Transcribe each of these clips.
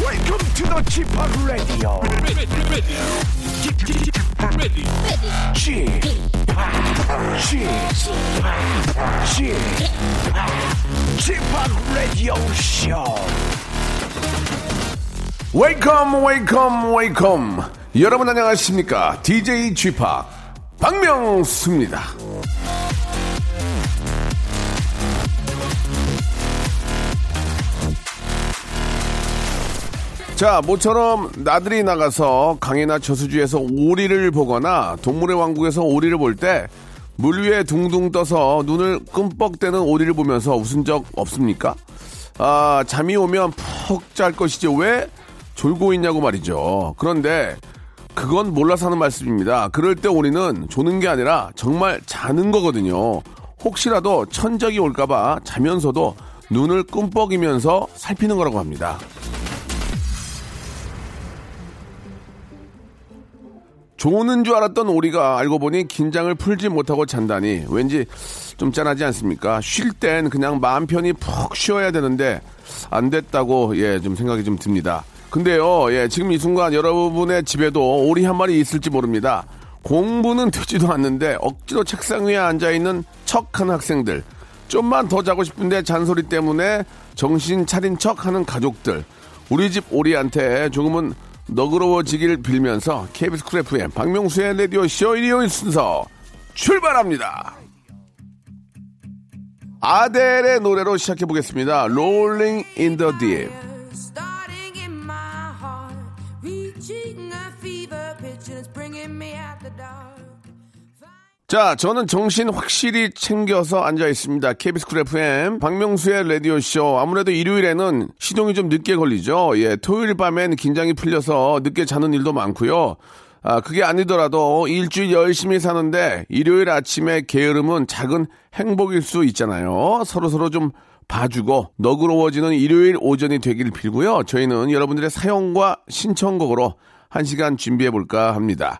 Welcome to the 지파 라디오. 지파 라디오 쇼. Welcome, welcome, welcome. 여러분 안녕하십니까? DJ 지파 박명수입니다. 자, 모처럼 나들이 나가서 강이나 저수지에서 오리를 보거나 동물의 왕국에서 오리를 볼 때 물 위에 둥둥 떠서 눈을 끔뻑대는 오리를 보면서 웃은 적 없습니까? 아, 잠이 오면 푹 잘 것이지 왜 졸고 있냐고 말이죠. 그런데 그건 몰라서 하는 말씀입니다. 그럴 때 오리는 조는 게 아니라 정말 자는 거거든요. 혹시라도 천적이 올까봐 자면서도 눈을 끔뻑이면서 살피는 거라고 합니다. 조는 줄 알았던 오리가 알고 보니 긴장을 풀지 못하고 잔다니 왠지 좀 짠하지 않습니까? 쉴 땐 그냥 마음 편히 푹 쉬어야 되는데 안 됐다고 좀 생각이 좀 듭니다. 근데요, 지금 이 순간 여러분의 집에도 오리 한 마리 있을지 모릅니다. 공부는 되지도 않는데 억지로 책상 위에 앉아있는 척하는 학생들, 좀만 더 자고 싶은데 잔소리 때문에 정신 차린 척하는 가족들, 우리 집 오리한테 조금은 너그러워지길 빌면서 KBS쿨 FM 박명수의 라디오 쇼 일요일 순서 출발합니다. 아델의 노래로 시작해 보겠습니다. Rolling in the Deep. 자, 저는 정신 확실히 챙겨서 앉아 있습니다. KBS쿨 FM 박명수의 라디오쇼. 아무래도 일요일에는 시동이 좀 늦게 걸리죠. 토요일 밤엔 긴장이 풀려서 늦게 자는 일도 많고요. 아, 그게 아니더라도 일주일 열심히 사는데 일요일 아침에 게으름은 작은 행복일 수 있잖아요. 서로서로 좀 봐주고 너그러워지는 일요일 오전이 되길 빌고요. 저희는 여러분들의 사연과 신청곡으로 1시간 준비해볼까 합니다.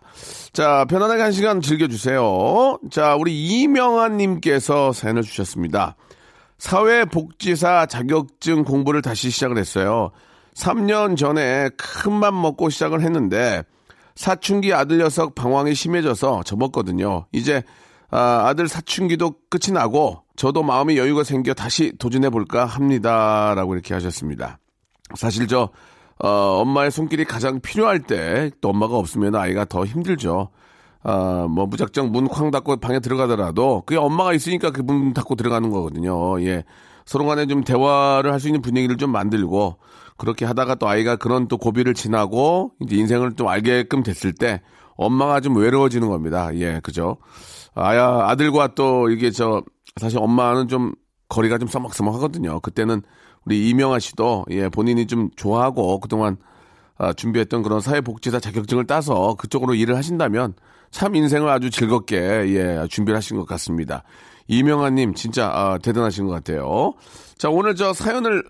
자, 편안하게 1시간 즐겨주세요. 자, 우리 이명환님께서 사연을 주셨습니다. 사회복지사 자격증 공부를 다시 시작을 했어요. 3년 전에 큰 맘 먹고 시작을 했는데 사춘기 아들 녀석 방황이 심해져서 접었거든요. 이제 아들 사춘기도 끝이 나고 저도 마음의 여유가 생겨 다시 도전해볼까 합니다. 라고 이렇게 하셨습니다. 사실 저 엄마의 손길이 가장 필요할 때 또 엄마가 없으면 아이가 더 힘들죠. 뭐 무작정 문 쾅 닫고 방에 들어가더라도 그게 엄마가 있으니까 그 문 닫고 들어가는 거거든요. 서로 간에 좀 대화를 할 수 있는 분위기를 좀 만들고 그렇게 하다가 또 아이가 그런 또 고비를 지나고 이제 인생을 좀 알게끔 됐을 때 엄마가 좀 외로워지는 겁니다. 그죠? 아들과 또 이게 사실 엄마는 좀 거리가 좀 서먹서먹하거든요. 그때는 우리 이명아 씨도 본인이 좀 좋아하고 그동안 준비했던 그런 사회복지사 자격증을 따서 그쪽으로 일을 하신다면 참 인생을 아주 즐겁게 준비를 하신 것 같습니다. 이명아님 진짜 대단하신 것 같아요. 자, 오늘 저 사연을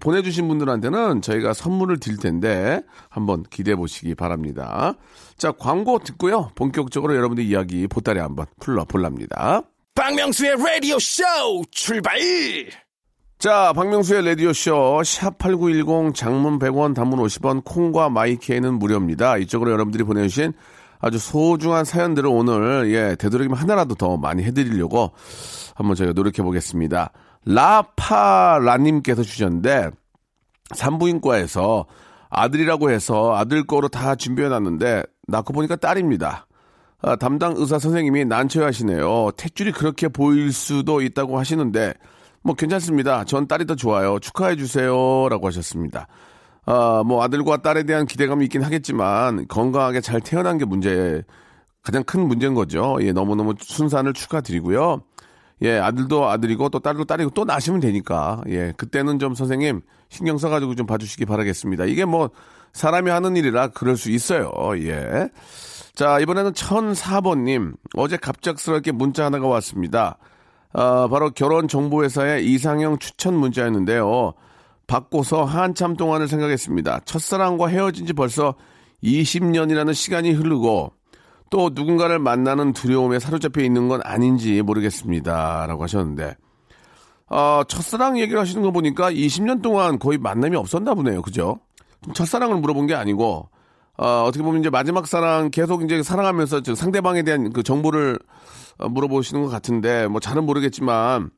보내주신 분들한테는 저희가 선물을 드릴 텐데 한번 기대해 보시기 바랍니다. 자, 광고 듣고요. 본격적으로 여러분들 이야기 보따리 한번 풀러볼랍니다. 박명수의 라디오 쇼 출발! 자, 박명수의 라디오쇼 샵8910 장문 100원 단문 50원 콩과 마이케이는 무료입니다. 이쪽으로 여러분들이 보내주신 아주 소중한 사연들을 오늘 되도록이면 하나라도 더 많이 해드리려고 한번 저희가 노력해보겠습니다. 라파라님께서 주셨는데 산부인과에서 아들이라고 해서 아들 거로 다 준비해놨는데 낳고 보니까 딸입니다. 담당 의사 선생님이 난처해하시네요. 탯줄이 그렇게 보일 수도 있다고 하시는데 뭐 괜찮습니다. 전 딸이 더 좋아요. 축하해 주세요라고 하셨습니다. 뭐 아들과 딸에 대한 기대감이 있긴 하겠지만 건강하게 잘 태어난 게 가장 큰 문제인 거죠. 너무너무 순산을 축하드리고요. 아들도 아들이고 또 딸도 딸이고 또 낳으시면 되니까 그때는 좀 선생님 신경 써가지고 좀 봐주시기 바라겠습니다. 이게 뭐 사람이 하는 일이라 그럴 수 있어요. 자, 이번에는 1004번님 어제 갑작스럽게 문자 하나가 왔습니다. 바로 결혼정보회사의 이상형 추천 문자였는데요. 받고서 한참 동안을 생각했습니다. 첫사랑과 헤어진 지 벌써 20년이라는 시간이 흐르고 또 누군가를 만나는 두려움에 사로잡혀 있는 건 아닌지 모르겠습니다. 라고 하셨는데 첫사랑 얘기를 하시는 거 보니까 20년 동안 거의 만남이 없었나 보네요. 그죠? 첫사랑을 물어본 게 아니고 어떻게 보면 이제 마지막 사랑 계속 이제 사랑하면서 상대방에 대한 그 정보를 물어보시는 것 같은데 뭐 잘은 모르겠지만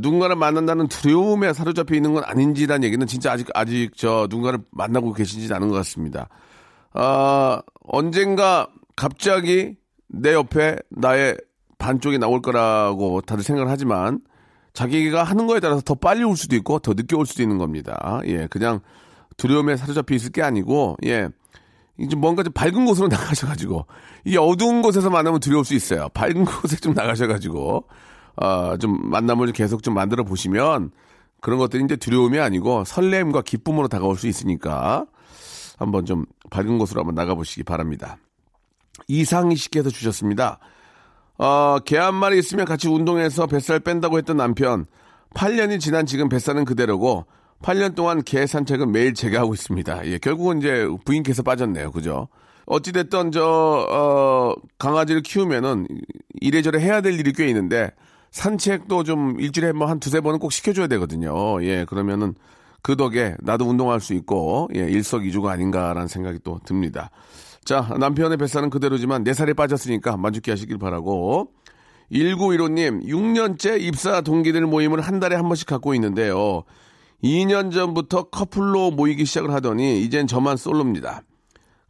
누군가를 만난다는 두려움에 사로잡혀 있는 건 아닌지란 얘기는 진짜 아직 저 누군가를 만나고 계시지 않은 것 같습니다. 언젠가 갑자기 내 옆에 나의 반쪽이 나올 거라고 다들 생각을 하지만 자기가 하는 거에 따라서 더 빨리 올 수도 있고 더 늦게 올 수도 있는 겁니다. 예, 그냥 두려움에 사로잡혀 있을 게 아니고 예, 이제 뭔가 좀 밝은 곳으로 나가셔가지고 이게 어두운 곳에서 만나면 두려울 수 있어요. 밝은 곳에 좀 나가셔가지고 좀 만남을 계속 좀 만들어 보시면 그런 것들이 이제 두려움이 아니고 설렘과 기쁨으로 다가올 수 있으니까 한번 좀 밝은 곳으로 한번 나가보시기 바랍니다. 이상희 씨께서 주셨습니다. 개 한 마리 있으면 같이 운동해서 뱃살 뺀다고 했던 남편. 8년이 지난 지금 뱃살은 그대로고 8년 동안 개 산책은 매일 제가 하고 있습니다. 예, 결국은 이제 부인께서 빠졌네요. 그죠? 어찌됐든 강아지를 키우면은 이래저래 해야 될 일이 꽤 있는데 산책도 좀 일주일에 뭐 한 두세 번은 꼭 시켜줘야 되거든요. 예, 그러면은 그 덕에 나도 운동할 수 있고 예, 일석이조가 아닌가라는 생각이 또 듭니다. 자, 남편의 뱃살은 그대로지만 4살이 빠졌으니까 만족해 하시길 바라고. 1915님, 6년째 입사 동기들 모임을 한 달에 한 번씩 갖고 있는데요. 2년 전부터 커플로 모이기 시작을 하더니 이젠 저만 솔로입니다.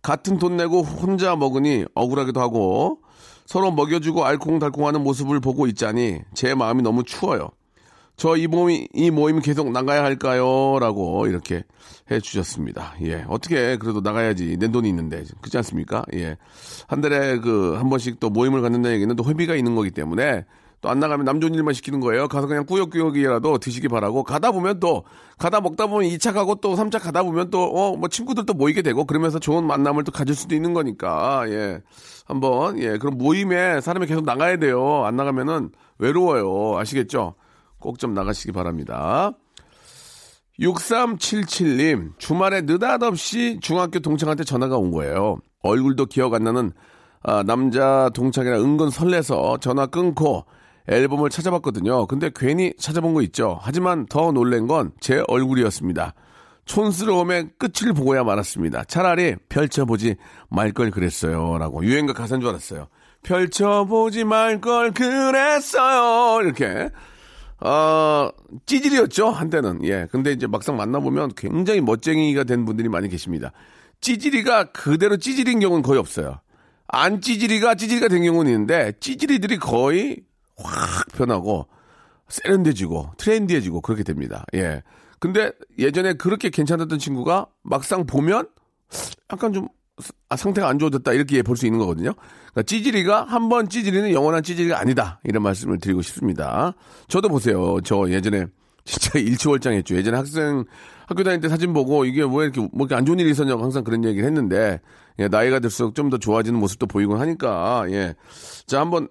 같은 돈 내고 혼자 먹으니 억울하기도 하고 서로 먹여주고 알콩달콩하는 모습을 보고 있자니 제 마음이 너무 추워요. 저 이 모임 계속 나가야 할까요? 라고 이렇게 해주셨습니다. 예. 어떻게 그래도 나가야지. 낸 돈이 있는데. 그렇지 않습니까? 예. 한 달에 한 번씩 또 모임을 갖는다는 얘기는 또 회비가 있는 거기 때문에 또 안 나가면 남 좋은 일만 시키는 거예요. 가서 그냥 꾸역꾸역이라도 드시기 바라고 가다 보면 또 가다 먹다 보면 2차 가고 또 3차 가다 보면 또 뭐 친구들 또 모이게 되고 그러면서 좋은 만남을 또 가질 수도 있는 거니까 예. 한번 예. 그럼 모임에 사람이 계속 나가야 돼요. 안 나가면은 외로워요. 아시겠죠? 꼭 좀 나가시기 바랍니다. 6377님, 주말에 느닷없이 중학교 동창한테 전화가 온 거예요. 얼굴도 기억 안 나는 남자 동창이라 은근 설레서 전화 끊고 앨범을 찾아봤거든요. 근데 괜히 찾아본 거 있죠. 하지만 더 놀란 건 제 얼굴이었습니다. 촌스러움의 끝을 보고야 말았습니다. 차라리 펼쳐보지 말 걸 그랬어요. 라고 유행가 가사인 줄 알았어요. 펼쳐보지 말 걸 그랬어요. 이렇게. 찌질이었죠, 한때는. 예. 근데 이제 막상 만나보면 굉장히 멋쟁이가 된 분들이 많이 계십니다. 찌질이가 그대로 찌질인 경우는 거의 없어요. 안 찌질이가 된 경우는 있는데, 찌질이들이 거의 확 변하고, 세련돼지고, 트렌디해지고, 그렇게 됩니다. 예. 근데 예전에 그렇게 괜찮았던 친구가 막상 보면, 약간 좀, 상태가 안 좋아졌다, 이렇게 볼 수 있는 거거든요. 그러니까 찌질이가 한 번 찌질이는 영원한 찌질이가 아니다. 이런 말씀을 드리고 싶습니다. 저도 보세요. 저 예전에 진짜 일치월장했죠. 예전에 학교 다닐 때 사진 보고 이게 뭐 이렇게 안 좋은 일이 있었냐고 항상 그런 얘기를 했는데, 예, 나이가 들수록 좀 더 좋아지는 모습도 보이곤 하니까, 예. 자, 한번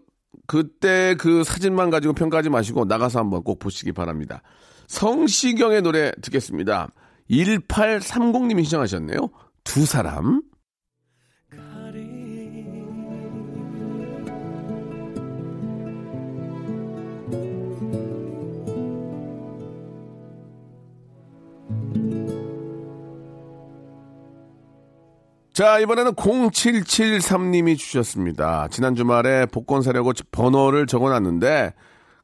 그때 그 사진만 가지고 평가하지 마시고 나가서 한번 꼭 보시기 바랍니다. 성시경의 노래 듣겠습니다. 1830님이 시청하셨네요. 두 사람. 자, 이번에는 0773님이 주셨습니다. 지난 주말에 복권 사려고 번호를 적어놨는데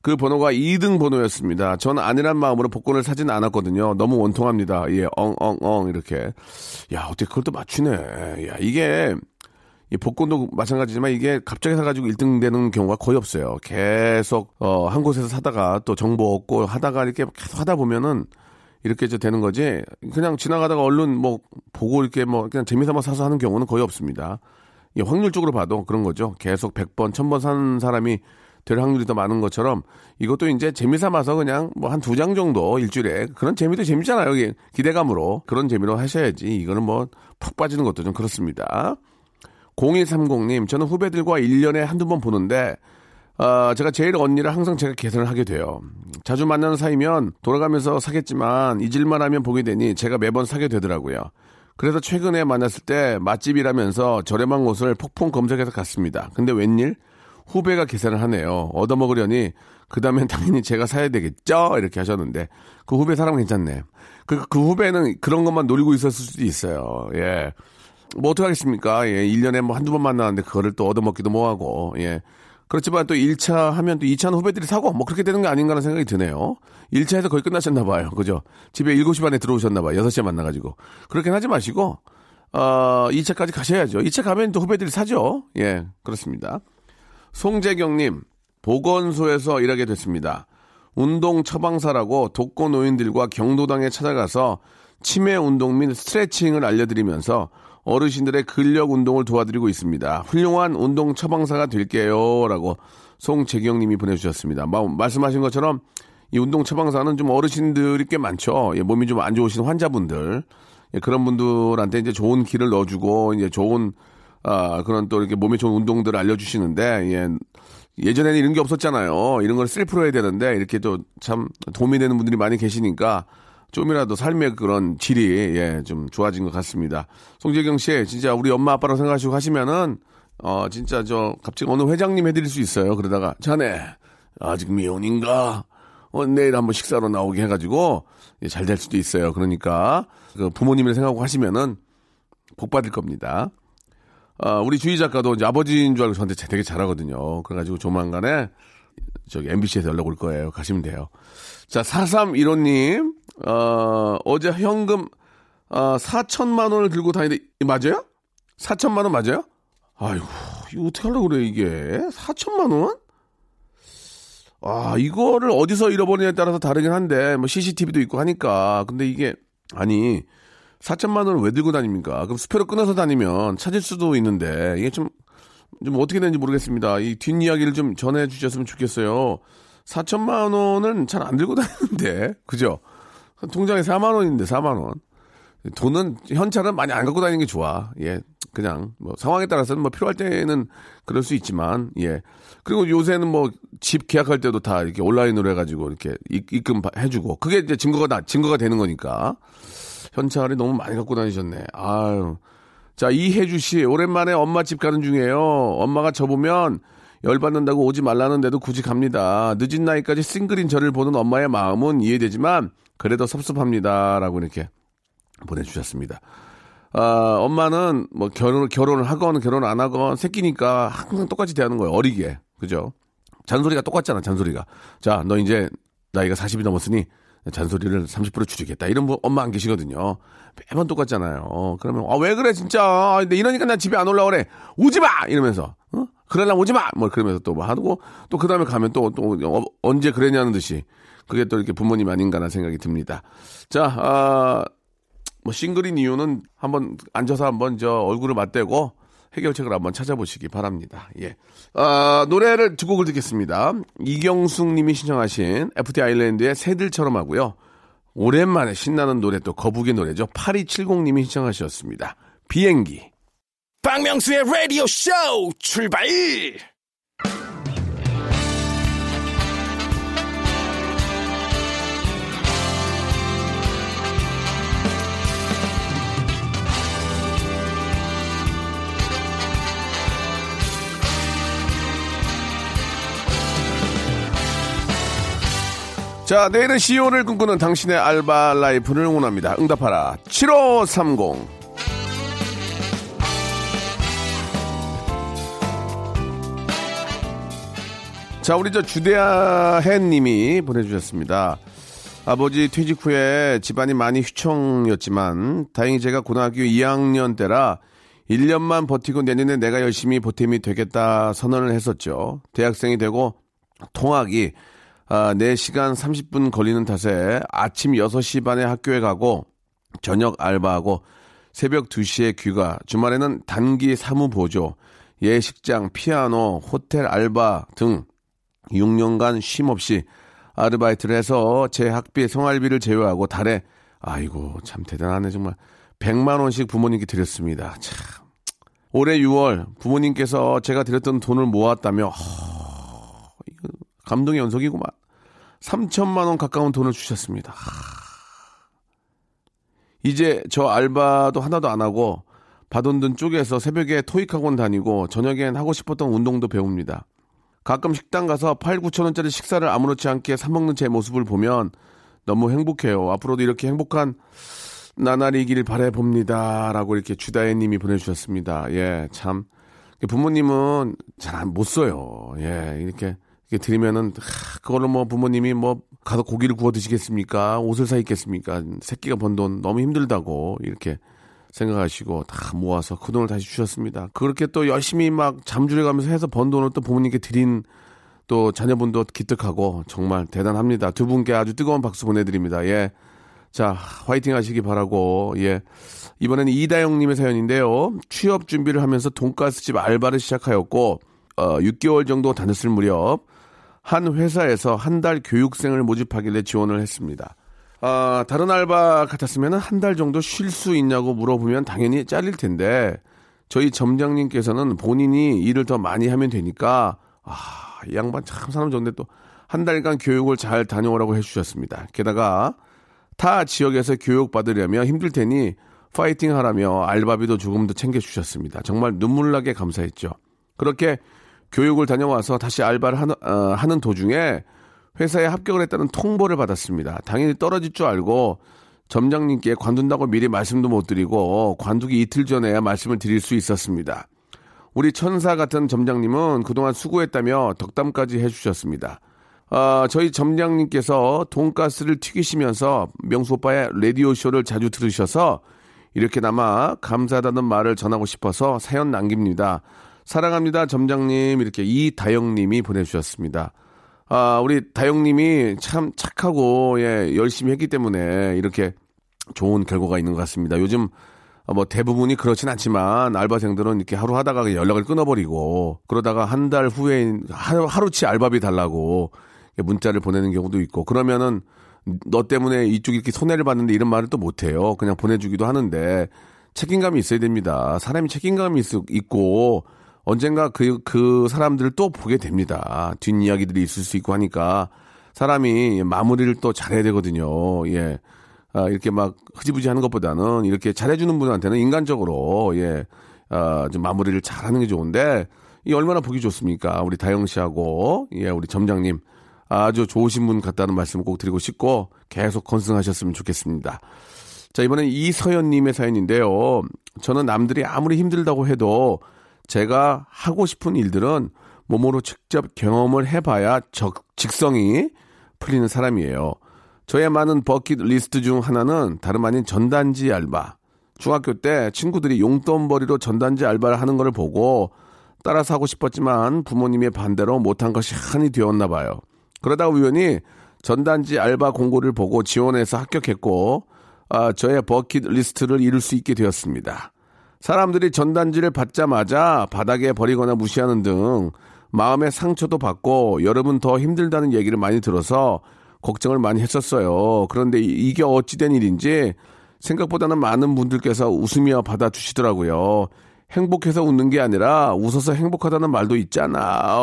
그 번호가 2등 번호였습니다. 전 아니란 마음으로 복권을 사진 않았거든요. 너무 원통합니다. 예, 엉엉엉 이렇게. 야, 어떻게 그걸 또 맞추네. 야, 이게 이 복권도 마찬가지지만 이게 갑자기 사가지고 1등 되는 경우가 거의 없어요. 계속 한 곳에서 사다가 또 정보 얻고 하다가 이렇게 계속 하다 보면은 이렇게 되는 거지, 그냥 지나가다가 얼른 뭐, 보고 이렇게 뭐, 그냥 재미삼아 사서 하는 경우는 거의 없습니다. 예, 확률적으로 봐도 그런 거죠. 계속 100번, 1000번 사는 사람이 될 확률이 더 많은 것처럼 이것도 이제 재미삼아서 그냥 뭐 한 2장 정도 일주일에 그런 재미도 재밌잖아요. 예, 기대감으로. 그런 재미로 하셔야지. 이거는 뭐, 푹 빠지는 것도 좀 그렇습니다. 0130님, 저는 후배들과 1년에 한두 번 보는데, 제가 제일 언니를 항상 제가 계산을 하게 돼요. 자주 만나는 사이면 돌아가면서 사겠지만 잊을만 하면 보게 되니 제가 매번 사게 되더라고요. 그래서 최근에 만났을 때 맛집이라면서 저렴한 곳을 폭풍 검색해서 갔습니다. 근데 웬일? 후배가 계산을 하네요. 얻어먹으려니 그 다음엔 당연히 제가 사야 되겠죠? 이렇게 하셨는데 그 후배 사람 괜찮네. 그 후배는 그런 것만 노리고 있었을 수도 있어요. 예. 뭐 어떡하겠습니까? 예. 1년에 뭐 한두 번 만나는데 그거를 또 얻어먹기도 뭐하고. 예. 그렇지만 또 1차 하면 또 2차는 후배들이 사고 뭐 그렇게 되는 게 아닌가라는 생각이 드네요. 1차에서 거의 끝나셨나 봐요. 그죠? 집에 7시 반에 들어오셨나 봐요. 6시에 만나가지고. 그렇게 하지 마시고 2차까지 가셔야죠. 2차 가면 또 후배들이 사죠. 예, 그렇습니다. 송재경님, 보건소에서 일하게 됐습니다. 운동 처방사라고 독거 노인들과 경로당에 찾아가서 치매 운동 및 스트레칭을 알려드리면서 어르신들의 근력 운동을 도와드리고 있습니다. 훌륭한 운동 처방사가 될게요. 라고 송재경님이 보내주셨습니다. 말씀하신 것처럼 이 운동 처방사는 좀 어르신들이 꽤 많죠. 예, 몸이 좀 안 좋으신 환자분들. 예, 그런 분들한테 이제 좋은 길을 넣어주고, 이제 좋은, 그런 또 이렇게 몸에 좋은 운동들을 알려주시는데, 예, 예전에는 이런 게 없었잖아요. 이런 걸 셀프로 해야 되는데, 이렇게 또 참 도움이 되는 분들이 많이 계시니까, 좀이라도 삶의 그런 질이, 예, 좀 좋아진 것 같습니다. 송재경 씨, 진짜 우리 엄마 아빠라고 생각하시고 하시면은, 진짜 갑자기 어느 회장님 해드릴 수 있어요. 그러다가, 자네, 아직 미혼인가? 내일 한번 식사로 나오게 해가지고, 예, 잘 될 수도 있어요. 그러니까, 그 부모님을 생각하고 하시면은, 복 받을 겁니다. 우리 주희 작가도 이제 아버지인 줄 알고 저한테 되게 잘하거든요. 그래가지고 조만간에, MBC에서 연락 올 거예요. 가시면 돼요. 자, 4315님, 어제 현금, 4,000만 원을 들고 다니는데, 맞아요? 4,000만 원 맞아요? 아이고, 이거 어떻게 하려고 그래, 이게? 4,000만 원? 아, 이거를 어디서 잃어버리냐에 따라서 다르긴 한데, 뭐, CCTV도 있고 하니까. 근데 이게, 아니, 4천만 원을 왜 들고 다닙니까? 그럼 수표로 끊어서 다니면 찾을 수도 있는데, 이게 좀 어떻게 되는지 모르겠습니다. 이 뒷이야기를 좀 전해주셨으면 좋겠어요. 4천만 원은 잘 안 들고 다니는데, 그죠? 통장에 4만 원인데, 4만 원. 돈은, 현찰은 많이 안 갖고 다니는 게 좋아. 예. 그냥, 상황에 따라서는 필요할 때는 그럴 수 있지만, 예. 그리고 요새는 집 계약할 때도 다 이렇게 온라인으로 해가지고 이렇게 입금 해주고, 그게 이제 증거가 되는 거니까. 현찰이 너무 많이 갖고 다니셨네. 아유. 자, 이혜주 씨, 오랜만에 엄마 집 가는 중이에요. 엄마가 저 보면 열받는다고 오지 말라는데도 굳이 갑니다. 늦은 나이까지 싱글인 저를 보는 엄마의 마음은 이해되지만, 그래도 섭섭합니다. 라고 이렇게 보내주셨습니다. 엄마는 결혼을 하건 결혼 안 하건 새끼니까 항상 똑같이 대하는 거예요. 어리게. 그죠? 잔소리가 똑같잖아, 잔소리가. 자, 너 이제 나이가 40이 넘었으니 잔소리를 30% 줄이겠다. 이런 분 엄마 안 계시거든요. 매번 똑같잖아요. 그러면, 왜 그래, 진짜. 이러니까 난 집에 안 올라오래. 오지 마! 이러면서. 어? 그러려면 오지 마! 그러면서 또 하고, 또 그 다음에 가면 언제 그랬냐는 듯이. 그게 또 이렇게 부모님 아닌가라는 생각이 듭니다. 자, 싱글인 이유는 한번 앉아서 한번 얼굴을 맞대고 해결책을 한번 찾아보시기 바랍니다. 예. 노래를 두 곡을 듣겠습니다. 이경숙 님이 신청하신 FT 아일랜드의 새들처럼 하고요. 오랜만에 신나는 노래 또 거북이 노래죠. 8270 님이 신청하셨습니다. 비행기. 박명수의 라디오 쇼 출발! 자, 내일은 CEO를 꿈꾸는 당신의 알바 라이프를 응원합니다. 응답하라 7530. 자, 우리 주대아hen 님이 보내주셨습니다. 아버지 퇴직 후에 집안이 많이 휘청였지만 다행히 제가 고등학교 2학년 때라 1년만 버티고 내년에 내가 열심히 보탬이 되겠다 선언을 했었죠. 대학생이 되고 통학이 4시간 30분 걸리는 탓에 아침 6시 반에 학교에 가고 저녁 알바하고 새벽 2시에 귀가, 주말에는 단기 사무보조, 예식장, 피아노, 호텔 알바 등 6년간 쉼없이 아르바이트를 해서 제 학비, 생활비를 제외하고 달에, 아이고 참 대단하네 정말, 100만 원씩 부모님께 드렸습니다. 참. 올해 6월 부모님께서 제가 드렸던 돈을 모았다며 감동의 연속이구만. 3천만 원 가까운 돈을 주셨습니다. 이제 저 알바도 하나도 안 하고 받은 돈 쪼개서 새벽에 토익학원 다니고 저녁엔 하고 싶었던 운동도 배웁니다. 가끔 식당 가서 8, 9천원짜리 식사를 아무렇지 않게 사 먹는 제 모습을 보면 너무 행복해요. 앞으로도 이렇게 행복한 나날이길 바라봅니다. 라고 이렇게 주다혜님이 보내주셨습니다. 예, 참. 부모님은 잘 못 써요. 예, 이렇게 드리면은, 그걸로 뭐 부모님이 뭐 가서 고기를 구워 드시겠습니까? 옷을 사 입겠습니까? 새끼가 번 돈 너무 힘들다고 이렇게 생각하시고 다 모아서 그 돈을 다시 주셨습니다. 그렇게 또 열심히 막 잠주를 가면서 해서 번 돈을 또 부모님께 드린 또 자녀분도 기특하고 정말 대단합니다. 두 분께 아주 뜨거운 박수 보내드립니다. 예. 자, 화이팅 하시기 바라고. 예. 이번에는 이다영님의 사연인데요. 취업 준비를 하면서 돈가스집 알바를 시작하였고, 6개월 정도 다녔을 무렵 한 회사에서 한 달 교육생을 모집하길래 지원을 했습니다. 다른 알바 같았으면 한 달 정도 쉴 수 있냐고 물어보면 당연히 잘릴 텐데 저희 점장님께서는 본인이 일을 더 많이 하면 되니까 이 양반 참 사람 좋은데 또 한 달간 교육을 잘 다녀오라고 해주셨습니다. 게다가 타 지역에서 교육받으려면 힘들 테니 파이팅 하라며 알바비도 조금 더 챙겨주셨습니다. 정말 눈물나게 감사했죠. 그렇게 교육을 다녀와서 다시 알바를 하는 도중에 회사에 합격을 했다는 통보를 받았습니다. 당연히 떨어질 줄 알고 점장님께 관둔다고 미리 말씀도 못 드리고 관두기 이틀 전에야 말씀을 드릴 수 있었습니다. 우리 천사 같은 점장님은 그동안 수고했다며 덕담까지 해주셨습니다. 저희 점장님께서 돈가스를 튀기시면서 명수 오빠의 라디오쇼를 자주 들으셔서 이렇게나마 감사하다는 말을 전하고 싶어서 사연 남깁니다. 사랑합니다, 점장님. 이렇게 이다영님이 보내주셨습니다. 우리 다영님이 참 착하고, 예, 열심히 했기 때문에 이렇게 좋은 결과가 있는 것 같습니다. 요즘 뭐 대부분이 그렇진 않지만 알바생들은 이렇게 하루 하다가 연락을 끊어버리고 그러다가 한 달 후에 하루치 알바비 달라고 문자를 보내는 경우도 있고 그러면은 너 때문에 이쪽이 이렇게 손해를 봤는데 이런 말을 또 못해요. 그냥 보내주기도 하는데 책임감이 있어야 됩니다. 사람이 책임감이 있고 언젠가 그 사람들을 또 보게 됩니다. 뒷이야기들이 있을 수 있고 하니까 사람이 마무리를 또 잘해야 되거든요. 예. 이렇게 막 흐지부지 하는 것보다는 이렇게 잘해주는 분한테는 인간적으로, 예, 좀 마무리를 잘하는 게 좋은데, 이 얼마나 보기 좋습니까? 우리 다영 씨하고, 예, 우리 점장님. 아주 좋으신 분 같다는 말씀을 꼭 드리고 싶고, 계속 건승하셨으면 좋겠습니다. 자, 이번엔 이서연님의 사연인데요. 저는 남들이 아무리 힘들다고 해도, 제가 하고 싶은 일들은 몸으로 직접 경험을 해봐야 직성이 풀리는 사람이에요. 저의 많은 버킷리스트 중 하나는 다름 아닌 전단지 알바. 중학교 때 친구들이 용돈벌이로 전단지 알바를 하는 걸 보고 따라서 하고 싶었지만 부모님의 반대로 못한 것이 한이 되었나 봐요. 그러다 우연히 전단지 알바 공고를 보고 지원해서 합격했고 저의 버킷리스트를 이룰 수 있게 되었습니다. 사람들이 전단지를 받자마자 바닥에 버리거나 무시하는 등 마음의 상처도 받고 여름은 더 힘들다는 얘기를 많이 들어서 걱정을 많이 했었어요. 그런데 이게 어찌된 일인지 생각보다는 많은 분들께서 웃으며 받아주시더라고요. 행복해서 웃는 게 아니라 웃어서 행복하다는 말도 있잖아.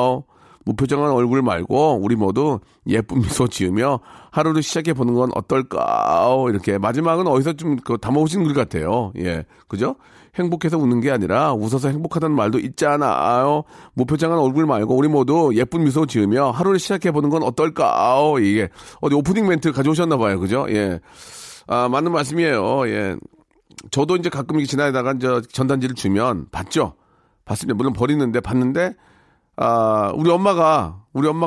무표정한 얼굴 말고 우리 모두 예쁜 미소 지으며 하루를 시작해 보는 건 어떨까? 이렇게 마지막은 어디서 좀 담아오신 글 같아요. 예, 그죠? 행복해서 웃는 게 아니라 웃어서 행복하다는 말도 있잖아요. 무표정한 얼굴 말고 우리 모두 예쁜 미소 지으며 하루를 시작해 보는 건 어떨까? 이게 어디 오프닝 멘트 가져오셨나 봐요, 그죠? 예, 맞는 말씀이에요. 예, 저도 이제 가끔 이렇게 지나다가 이제 전단지를 주면 봤죠. 봤습니다. 물론 버리는데 봤는데. 우리 엄마가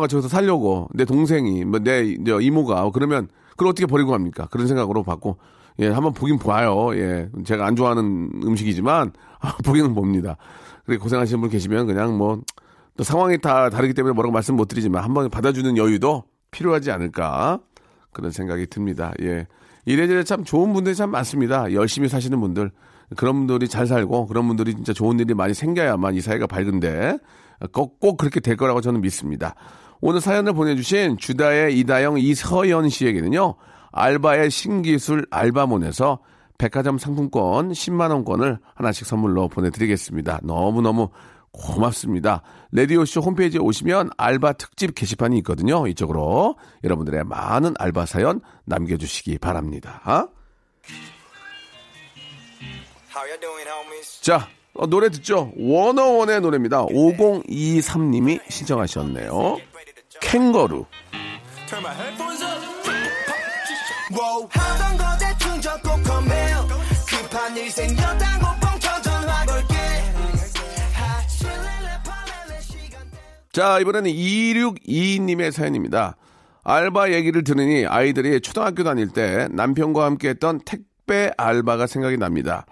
저기서 살려고, 내 동생이, 내 이모가, 그러면, 그걸 어떻게 버리고 갑니까? 그런 생각으로 받고, 예, 한번 보긴 봐요. 예, 제가 안 좋아하는 음식이지만, 보기는 봅니다. 그래, 고생하시는 분 계시면 그냥 뭐, 또 상황이 다 다르기 때문에 뭐라고 말씀 못 드리지만, 한번 받아주는 여유도 필요하지 않을까, 그런 생각이 듭니다. 예. 이래저래 참 좋은 분들이 참 많습니다. 열심히 사시는 분들. 그런 분들이 잘 살고, 그런 분들이 진짜 좋은 일이 많이 생겨야만 이 사회가 밝은데, 꼭 그렇게 될 거라고 저는 믿습니다. 오늘 사연을 보내주신 주다의 이다영, 이서연 씨에게는요, 알바의 신기술 알바몬에서 백화점 상품권 10만원권을 하나씩 선물로 보내드리겠습니다. 너무너무 고맙습니다. 라디오쇼 홈페이지에 오시면 알바 특집 게시판이 있거든요. 이쪽으로 여러분들의 많은 알바 사연 남겨주시기 바랍니다. 자, 노래 듣죠. 워너원의 노래입니다. 5023님이 신청하셨네요. 캥거루. 자, 이번에는 2622님의 사연입니다. 알바 얘기를 들으니 아이들이 초등학교 다닐 때 남편과 함께 했던 택배 알바가 생각이 납니다.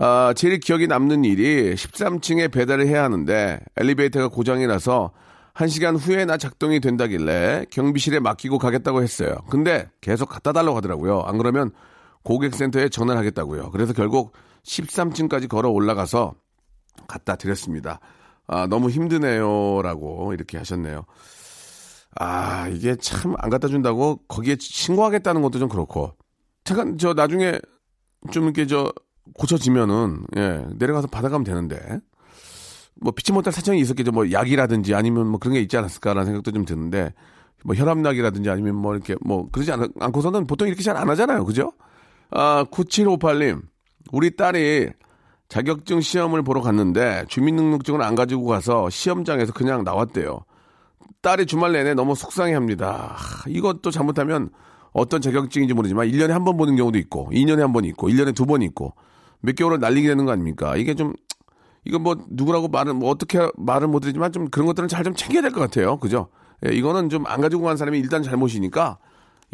아, 제일 기억에 남는 일이 13층에 배달을 해야 하는데 엘리베이터가 고장이 나서 1시간 후에나 작동이 된다길래 경비실에 맡기고 가겠다고 했어요. 근데 계속 갖다 달라고 하더라고요. 안 그러면 고객센터에 전화를 하겠다고요. 그래서 결국 13층까지 걸어 올라가서 갖다 드렸습니다. 아, 너무 힘드네요. 라고 이렇게 하셨네요. 아, 이게 참 안 갖다 준다고 거기에 신고하겠다는 것도 좀 그렇고. 잠깐, 저 나중에 좀 이렇게 저 고쳐지면은, 예, 내려가서 받아가면 되는데. 뭐, 피치 못할 사정이 있었겠죠. 뭐, 약이라든지 아니면 뭐 그런 게 있지 않았을까라는 생각도 좀 드는데, 뭐, 혈압약이라든지 아니면 뭐, 이렇게 뭐, 그러지 않고서는 보통 이렇게 잘 안 하잖아요. 그죠? 아, 9758님. 우리 딸이 자격증 시험을 보러 갔는데, 주민등록증을 안 가지고 가서 시험장에서 그냥 나왔대요. 딸이 주말 내내 너무 속상해 합니다. 이것도 잘못하면 어떤 자격증인지 모르지만, 1년에 한 번 보는 경우도 있고, 2년에 한 번 있고, 1년에 두 번 있고, 몇 개월을 날리게 되는 거 아닙니까? 이게 좀, 이거 뭐 누구라고 말은 뭐 어떻게 말은 못 드리지만 좀 그런 것들은 잘 좀 챙겨야 될 것 같아요. 그죠? 예, 이거는 좀 안 가지고 간 사람이 일단 잘못이니까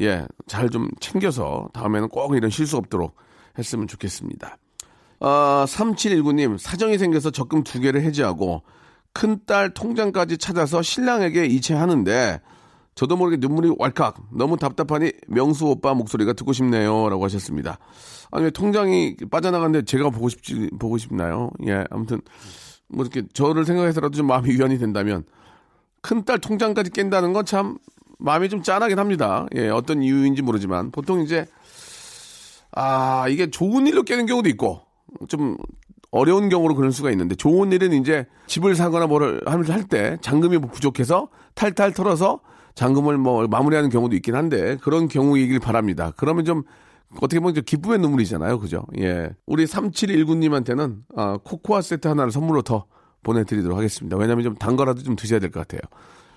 예, 잘 좀 챙겨서 다음에는 꼭 이런 실수 없도록 했으면 좋겠습니다. 아, 3719님 사정이 생겨서 적금 2개를 해지하고 큰딸 통장까지 찾아서 신랑에게 이체하는데 저도 모르게 눈물이 왈칵 너무 답답하니 명수 오빠 목소리가 듣고 싶네요 라고 하셨습니다. 아니 왜 통장이 빠져나갔는데 제가 보고 싶나요? 예, 아무튼 뭐 이렇게 저를 생각해서라도 좀 마음이 위안이 된다면 큰딸 통장까지 깬다는 건 참 마음이 좀 짠하긴 합니다. 예, 어떤 이유인지 모르지만 보통 이제 아 이게 좋은 일로 깨는 경우도 있고 좀 어려운 경우로 그럴 수가 있는데 좋은 일은 이제 집을 사거나 뭐를 할 때 잔금이 부족해서 탈탈 털어서 잔금을 뭐 마무리하는 경우도 있긴 한데 그런 경우이길 바랍니다. 그러면 좀 어떻게 보면 좀 기쁨의 눈물이잖아요. 그죠? 예. 우리 3719님한테는 아, 코코아 세트 하나를 선물로 더 보내드리도록 하겠습니다. 왜냐면 좀 단 거라도 좀 드셔야 될 것 같아요.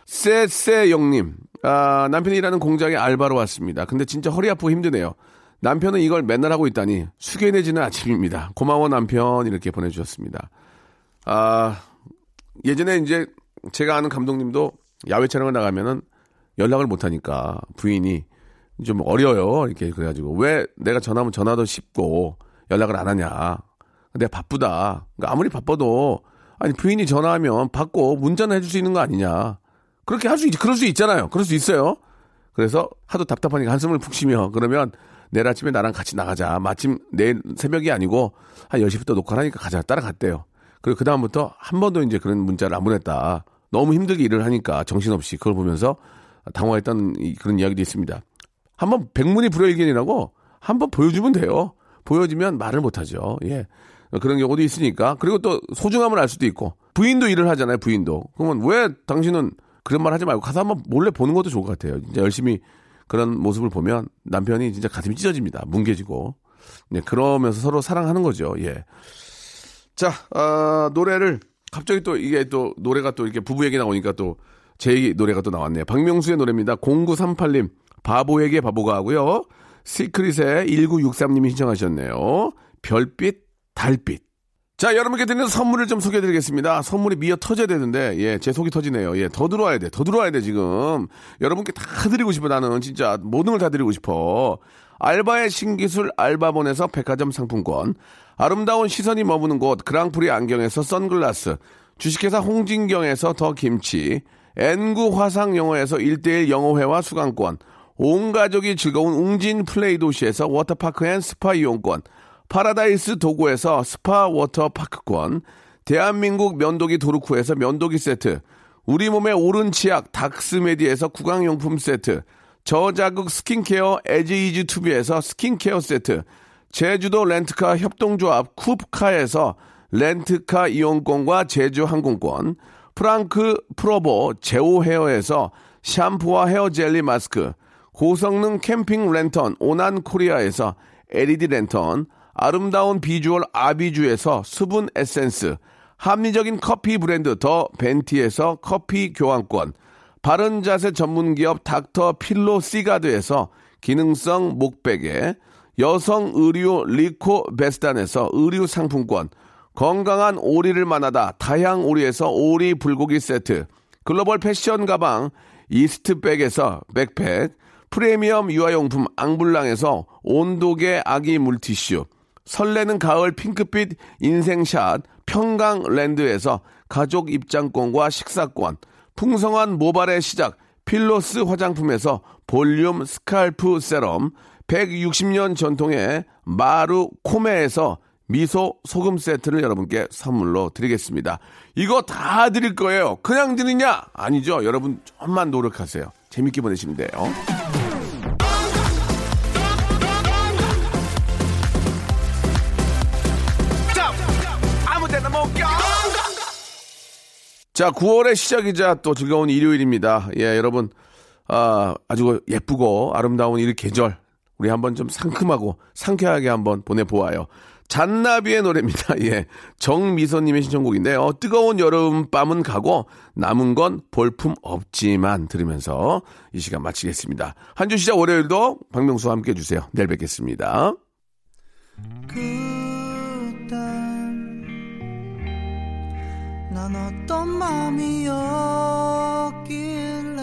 세세영님. 아, 남편이 일하는 공장에 알바로 왔습니다. 근데 진짜 허리 아프고 힘드네요. 남편은 이걸 맨날 하고 있다니 숙연해지는 아침입니다. 고마워 남편 이렇게 보내주셨습니다. 아, 예전에 이제 제가 아는 감독님도 야외 촬영을 나가면은 연락을 못하니까 부인이 좀 어려요. 이렇게 그래가지고 왜 내가 전화하면 전화도 쉽고 연락을 안 하냐. 내가 바쁘다. 그러니까 아무리 바빠도 아니 부인이 전화하면 받고 문자는 해줄 수 있는 거 아니냐. 그렇게 할 수 있지. 그럴 수 있잖아요. 그럴 수 있어요. 그래서 하도 답답하니까 한숨을 푹 쉬며 그러면 내일 아침에 나랑 같이 나가자. 마침 내일 새벽이 아니고 한 10시부터 녹화를 하니까 가자. 따라갔대요. 그리고 그다음부터 한 번도 이제 그런 문자를 안 보냈다. 너무 힘들게 일을 하니까 정신없이 그걸 보면서 당황했다는 그런 이야기도 있습니다. 한번 백문이 불여일견이라고 한번 보여주면 돼요. 보여주면 말을 못하죠. 예, 그런 경우도 있으니까. 그리고 또 소중함을 알 수도 있고 부인도 일을 하잖아요. 부인도. 그러면 왜 당신은 그런 말 하지 말고 가서 한번 몰래 보는 것도 좋을 것 같아요. 진짜 열심히 그런 모습을 보면 남편이 진짜 가슴이 찢어집니다. 뭉개지고. 예, 그러면서 서로 사랑하는 거죠. 예. 자, 노래를 갑자기 또 이게 또 노래가 또 이렇게 부부 얘기 나오니까 또 제 노래가 또 나왔네요. 박명수의 노래입니다. 0938님 바보에게 바보가 하고요. 시크릿의 1963님이 신청하셨네요. 별빛 달빛. 자, 여러분께 드리는 선물을 좀 소개해드리겠습니다. 선물이 미어 터져야 되는데, 예, 제 속이 터지네요. 예, 더 들어와야 돼, 지금. 여러분께 다 드리고 싶어, 나는. 진짜, 모든 걸 다 드리고 싶어. 알바의 신기술 알바본에서 백화점 상품권. 아름다운 시선이 머무는 곳, 그랑프리 안경에서 선글라스. 주식회사 홍진경에서 더 김치. N9 화상 영어에서 1:1 영어회화 수강권. 온 가족이 즐거운 웅진 플레이 도시에서 워터파크 앤 스파 이용권. 파라다이스 도구에서 스파 워터파크권, 대한민국 면도기 도루쿠에서 면도기 세트, 우리 몸의 오른 치약 닥스메디에서 구강용품 세트, 저자극 스킨케어 에지이즈 투비에서 스킨케어 세트, 제주도 렌트카 협동조합 쿱카에서 렌트카 이용권과 제주 항공권, 프랑크 프로보 제오 헤어에서 샴푸와 헤어 젤리 마스크, 고성능 캠핑 랜턴 오난 코리아에서 LED 랜턴, 아름다운 비주얼 아비주에서 수분 에센스, 합리적인 커피 브랜드 더 벤티에서 커피 교환권, 바른 자세 전문기업 닥터 필로 시가드에서 기능성 목베개, 여성 의류 리코 베스탄에서 의류 상품권, 건강한 오리를 만나다 다향 오리에서 오리 불고기 세트, 글로벌 패션 가방 이스트백에서 백팩, 프리미엄 유아용품 앙블랑에서 온도계 아기 물티슈, 설레는 가을 핑크빛 인생샷 평강랜드에서 가족 입장권과 식사권, 풍성한 모발의 시작 필로스 화장품에서 볼륨 스칼프 세럼, 160년 전통의 마루 코메에서 미소 소금 세트를 여러분께 선물로 드리겠습니다. 이거 다 드릴 거예요. 그냥 드리냐? 아니죠. 여러분 좀만 노력하세요. 재밌게 보내시면 돼요. 자, 9월의 시작이자 또 즐거운 일요일입니다. 예, 여러분 아주 예쁘고 아름다운 이 계절 우리 한번 좀 상큼하고 상쾌하게 한번 보내보아요. 잔나비의 노래입니다. 예, 정미선님의 신청곡인데요. 뜨거운 여름밤은 가고 남은 건 볼품 없지만 들으면서 이 시간 마치겠습니다. 한 주 시작 월요일도 박명수와 함께해 주세요. 내일 뵙겠습니다. 그땐 난 어떤 마음이었길